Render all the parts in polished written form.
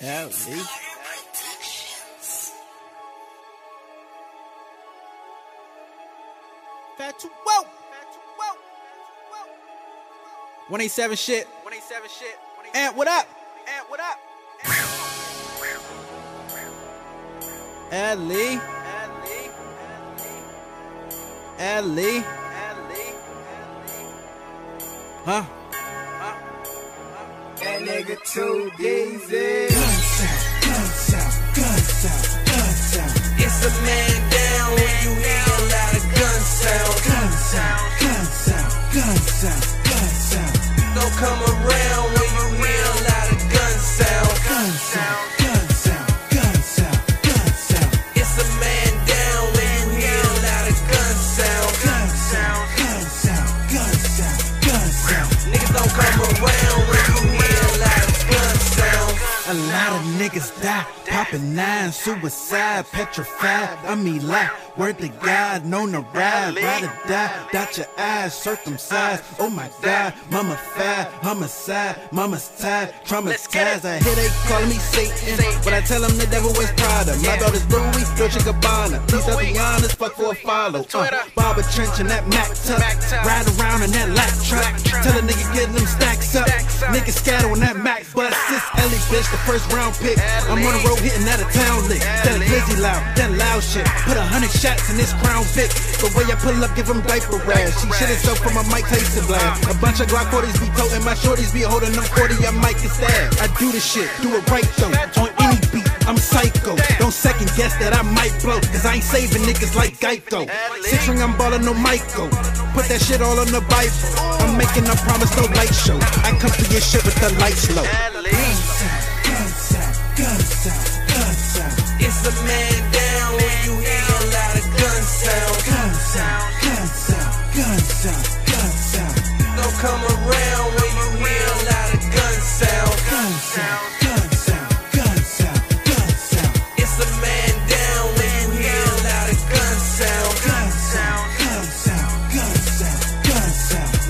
Elly. That's whoa. 187 shit. 187 shit. And what up? And what up? Elly. Elly. Huh? That nigga too easy. Gun sound. It's a man down when you hear a lot of gun sound. Gun sound. Don't come around when you hear a lot of gun sound. Gun sound. It's a man down when you hear a lot of gun sound. Gun sound. Niggas don't come around when you hear a lot of gun sound. A lot of niggas die, popping nine, suicide, petrified. I'm Eli, word to God, known to ride, ride or die. Dot your eyes, circumcised. Oh my God, mummified, homicide, mama's tied, traumatized. I hear they calling me Satan, but I tell them the devil wears Prada. My daughter's Louis, Dolce & Gabbana. Please I'll be honest, fuck for a follow. Barbara Trench and that Mac Tuck, ride around in that lap truck. Tell a nigga get them stacks up, niggas scatter on that Mac bus. It's Elly, bitch, the first round pick. I'm on the road hitting out of town lick. That a glizzy loud, that loud shit. Put 100 shots in this Crown Vic. The way I pull up, give him diaper rash. She shit herself from a Mike Tyson blast. A bunch of Glock 40s be toting, my shorties be holding them 40. I mic is sad. I do this shit, do it right though. On any beat, I'm psycho. Don't second guess that I might blow, cause I ain't saving niggas like Geico. 6 ring, I'm ballin' no Michael. Put that shit all on the Bible. I'm making a promise, no light show. I come to your shit with the lights low. Gun sound. It's a man down when you hear a lot of gun sound. Gun sound. Don't come around when you hear a lot of gun sound. Gun sound. It's a man down when you hear a lot of gun sound. Gun sound.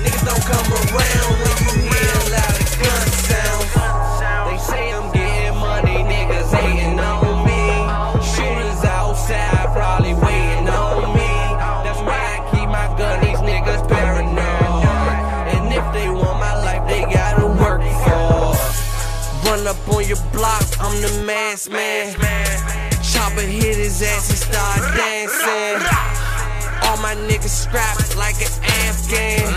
Niggas don't come around when you hear a lot of gun sound. They say I'm getting money, niggas hating on me. Shooters outside probably waiting on me. That's why I keep my gun, these niggas paranoid. And if they want my life, they gotta work for it. Run up on your block, I'm the masked man. Chopper hit his ass and start dancing. All my niggas strapped like an Afghan.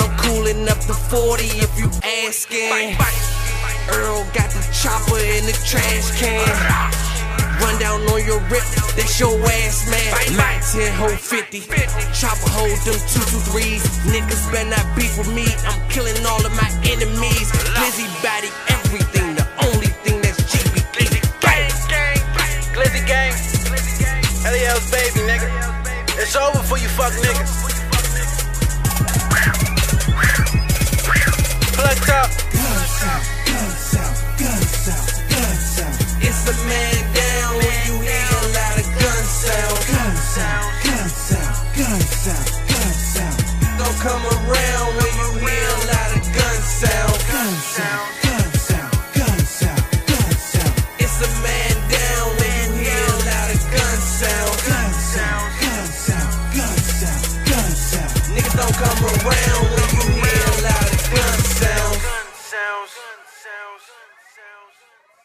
I'm cooling up the 40 if you asking. Earl got the chopper in the trash can. Run down on your rip, that's your ass man. 9-10, hold 50, chopper hold them 223s. Niggas better not beef with me, I'm killing all of my enemies. Glizzy body everything, the only thing that's GBE. Glizzy gang, Elly Elz baby nigga. It's over for you fuck niggas. Plucked up. It's a man.